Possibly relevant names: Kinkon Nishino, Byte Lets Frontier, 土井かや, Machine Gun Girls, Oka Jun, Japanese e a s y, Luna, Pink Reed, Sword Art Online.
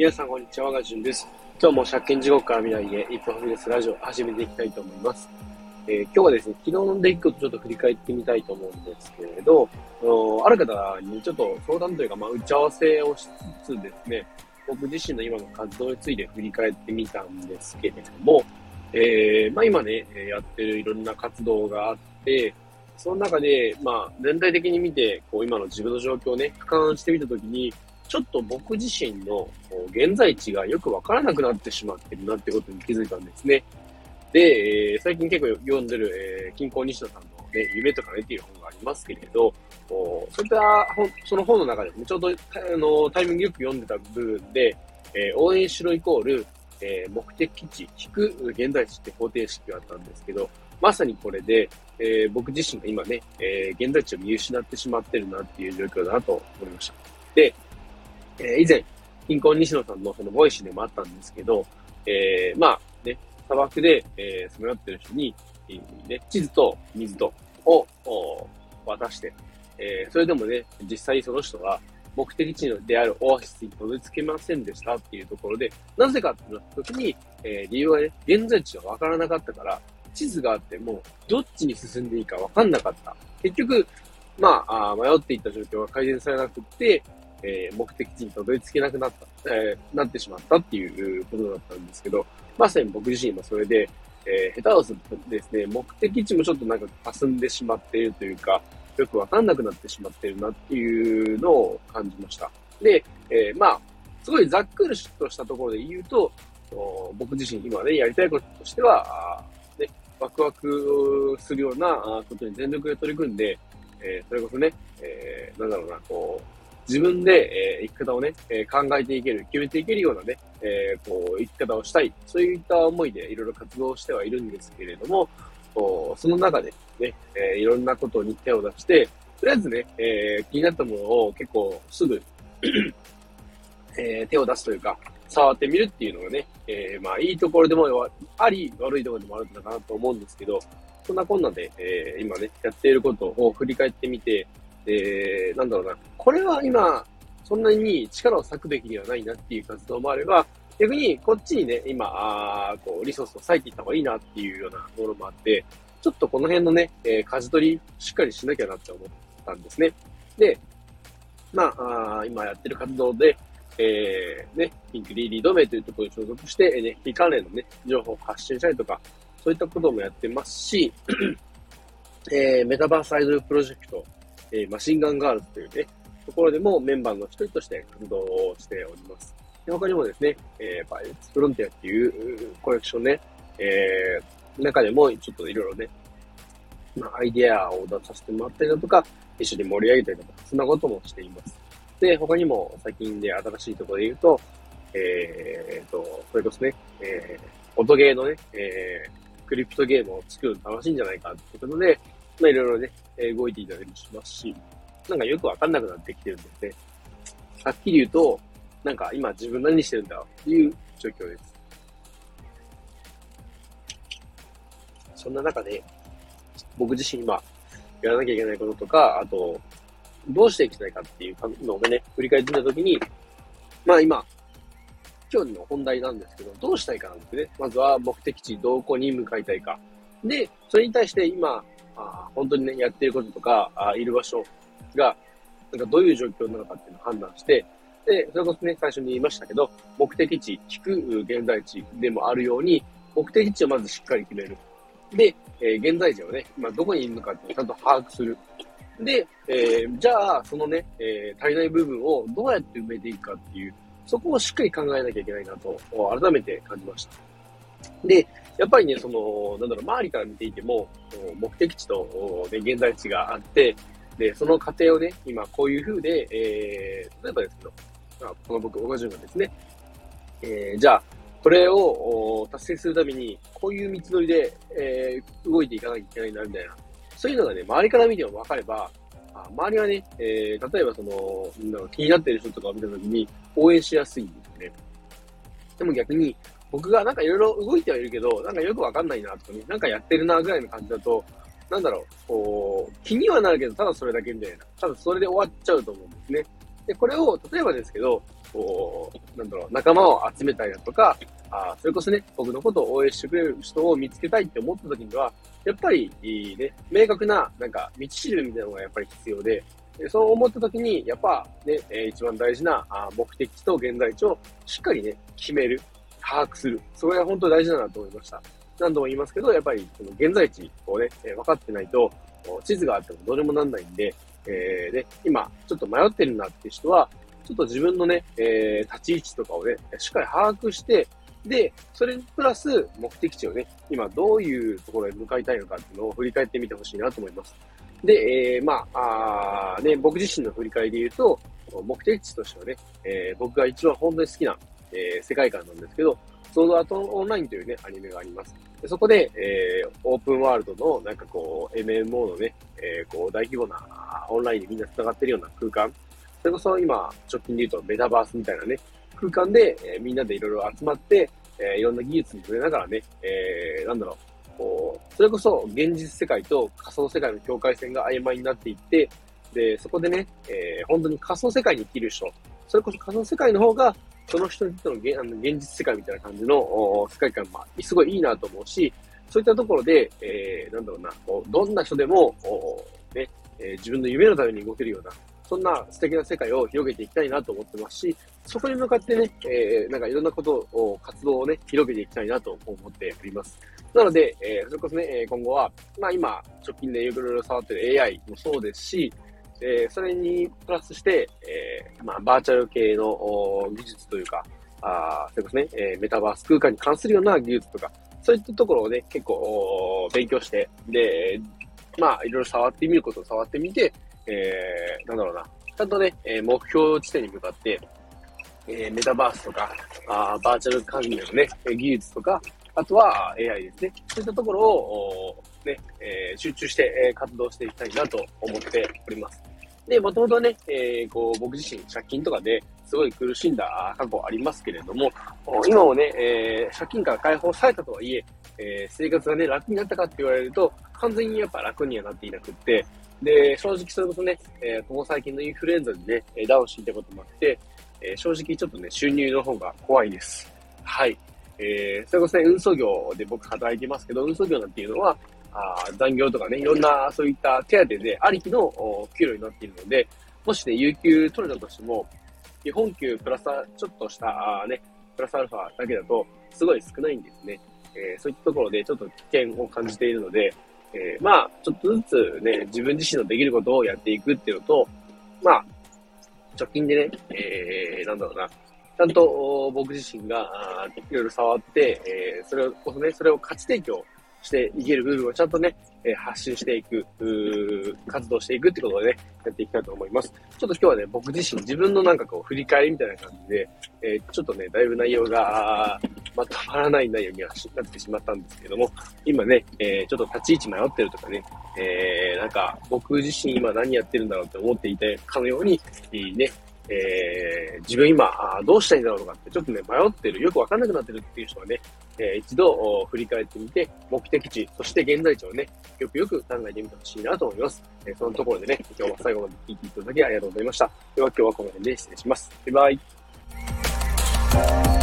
皆さんこんにちは、わがじゅんです。今日も借金地獄から未来へ一歩踏み出すラジオを始めていきたいと思います。今日はですね、昨日の出来事をちょっと振り返ってみたいと思うんですけれど、ある方にちょっと相談というか、打ち合わせをしつつですね、僕自身の今の活動について振り返ってみたんですけれども、今ね、やってるいろんな活動があって、その中で、全体的に見て、今の自分の状況をね、俯瞰してみたときに、ちょっと僕自身の現在地がよくわからなくなってしまってるなってことに気づいたんですね。で、最近結構読んでる、金婚西野さんのね、夢とかねっていう本がありますけれど、その本の中でもちょうどタイミングよく読んでた部分で、応援しろイコール、目的地、引く現在地って方程式があったんですけど、まさにこれで、僕自身が今ね、現在地を見失ってしまってるなっていう状況だなと思いました。で、以前、貧困西野さんのそのボイシーでもあったんですけど、砂漠でさまよってる人に、地図と水とを渡して、それでもね、実際にその人が目的地であるオアシスにたどり着けませんでしたっていうところで、なぜかってなった時に、理由はね、現在地がわからなかったから、地図があっても、どっちに進んでいいかわかんなかった。結局、迷っていった状況は改善されなくって、目的地にたどり着けなくなった、なってしまったっていうことだったんですけど、まさに僕自身今それで、下手をするとですね、目的地もちょっとなんか霞んでしまっているというか、よくわかんなくなってしまっているなっていうのを感じました。で、すごいざっくりとしたところで言うと、僕自身今ね、やりたいこととしては、ワクワクするようなことに全力で取り組んで、それこそね、自分で、生き方をね、考えていける、決めていけるようなね、生き方をしたい。そういった思いでいろいろ活動してはいるんですけれども、その中でね、いろんなことに手を出して、とりあえずね、気になったものを結構すぐ、手を出すというか、触ってみるっていうのがね、いいところでもあり、悪いところでもあるのかなと思うんですけど、そんなこんなで、今ね、やっていることを振り返ってみて、これは今、そんなに力を割くべきではないなっていう活動もあれば、逆にこっちにね、今、リソースを割いていった方がいいなっていうようなものもあって、ちょっとこの辺のね、舵取りしっかりしなきゃなって思ったんですね。で、今やってる活動で、ピンクリーリード名というところに所属して、NFT 関連のね、情報を発信したりとか、そういったこともやってますし、メタバースアイドルプロジェクト、マシンガンガールズというね、ところでもメンバーの一人として活動をしております。で、他にもですね、バイレッツフロンティアっていうコレクションね、中でもちょっといろいろね、アイデアを出させてもらったりだとか、一緒に盛り上げたりだとか、そんなこともしています。で、他にも最近で新しいところで言うと、それこそね、音ゲーのね、クリプトゲームを作るの楽しいんじゃないかってことで、いろいろね、動いていたりもしますし、なんかよくわかんなくなってきてるんですね。はっきり言うと、なんか今自分何してるんだろうっていう状況です。そんな中で、僕自身今、やらなきゃいけないこととか、あと、どうしていきたいかっていうのをね、振り返ってみたときに、今日の本題なんですけど、どうしたいかなんですね。まずは目的地、どこに向かいたいか。で、それに対して今、本当にね、やってることとか、いる場所が、なんかどういう状況なのかっていうのを判断して、で、それこそね、最初に言いましたけど、目的地、引く現在地でもあるように、目的地をまずしっかり決める。で、現在地をね、今どこにいるのかってちゃんと把握する。で、じゃあ、そのね、足りない部分をどうやって埋めていくかっていう、そこをしっかり考えなきゃいけないなと、改めて感じました。で、やっぱりね、周りから見ていても、目的地と、現在地があって、で、その過程をね、今こういう風で、例えばですけど、この僕、岡潤がですね、じゃあ、これを達成するために、こういう道のりで、動いていかなきゃいけないな、みたいな。そういうのがね、周りから見ても分かれば、周りはね、例えば気になっている人とかを見たときに応援しやすいんですよね。でも逆に、僕がなんかいろいろ動いてはいるけど、なんかよく分かんないなとかね、なんかやってるなぐらいの感じだと、気にはなるけど、ただそれだけみたいな。ただそれで終わっちゃうと思うんですね。で、これを、例えばですけど、こう、なんだろう、仲間を集めたりだとか、それこそね、僕のことを応援してくれる人を見つけたいって思った時には、やっぱり、ね、明確な、なんか、道しるべみたいなのがやっぱり必要で、そう思った時に、やっぱ、ね、一番大事な目的と現在地をしっかりね、決める、把握する。それが本当に大事だなと思いました。何度も言いますけど、やっぱり、この現在地をね、分かってないと、地図があってもどれもなんないんで、ね、今、ちょっと迷ってるなって人は、ちょっと自分のね、立ち位置とかをね、しっかり把握して、で、それにプラス目的地をね、今どういうところへ向かいたいのかっていうのを振り返ってみてほしいなと思います。で、ね、僕自身の振り返りで言うと、目的地としてはね、僕が一番本当に好きな、世界観なんですけど、ソードアートオンラインというね、アニメがあります。でそこで、オープンワールドのなんかこう、MMO のね、こう大規模なオンラインでみんな繋がってるような空間。それこそ今、直近で言うとメタバースみたいなね、空間で、みんなでいろいろ集まって、いろんな技術に触れながらね、なんだろう、こう、それこそ現実世界と仮想世界の境界線が曖昧になっていって、で、そこでね、本当に仮想世界に生きる人、それこそ仮想世界の方が、その人にとっての現実世界みたいな感じの世界観、まあ、すごいいいなと思うし、そういったところで、なんだろうな、こうどんな人でも、ね、自分の夢のために動けるような、そんな素敵な世界を広げていきたいなと思ってますし、そこに向かってね、なんかいろんなことを、活動をね、広げていきたいなと思っております。なので、それこそね、今後は、まあ今、直近でいろいろ触ってる AI もそうですし、それにプラスして、まあバーチャル系の技術というか、それこそね、メタバース空間に関するような技術とか、そういったところをね、結構勉強して、で、まあいろいろ触ってみることを触ってみて、なんだろうな、ちゃんとね、目標地点に向かって、メタバースとか、バーチャル関連のね、技術とか、あとは AI ですね。そういったところを、ね、集中して活動していきたいなと思っております。で、もともとね、こう僕自身借金とかですごい苦しんだ過去ありますけれども、今もね、借金から解放されたとはいえ、生活がね、楽になったかって言われると、完全にやっぱ楽にはなっていなくって、で、正直それこそね、ここ最近のインフルエンザでね、ダウンしていたこともあって、正直ちょっとね、収入の方が怖いです。はい。それこそね、運送業で僕働いてますけど、運送業なんていうのは、残業とかね、いろんなそういった手当でありきの給料になっているので、もしね、有給取れたとしても、基本給プラスちょっとした、ね、プラスアルファだけだと、すごい少ないんですね。そういったところでちょっと危険を感じているので、まあ、ちょっとずつね、自分自身のできることをやっていくっていうのと、まあ、直近でね、なんだろうな、ちゃんと僕自身がいろいろ触って、それをこそね、それを価値提供していける部分をちゃんとね、発信していく、活動していくってことをね、やっていきたいと思います。ちょっと今日はね、僕自身、自分のなんかこう、振り返りみたいな感じで、ちょっとね、だいぶ内容が、まとまらない内容にはなってしまったんですけども、今ね、ちょっと立ち位置迷ってるとかね、なんか、僕自身今何やってるんだろうって思っていたかのように、ね、自分今どうしたいんだろうとかってちょっとね迷ってるよくわかんなくなってるっていう人はね、一度振り返ってみて目的地そして現在地をねよくよく考えてみてほしいなと思います。そのところでね今日は最後まで聞いていただきありがとうございました。では今日はこの辺で失礼します。バイバイ。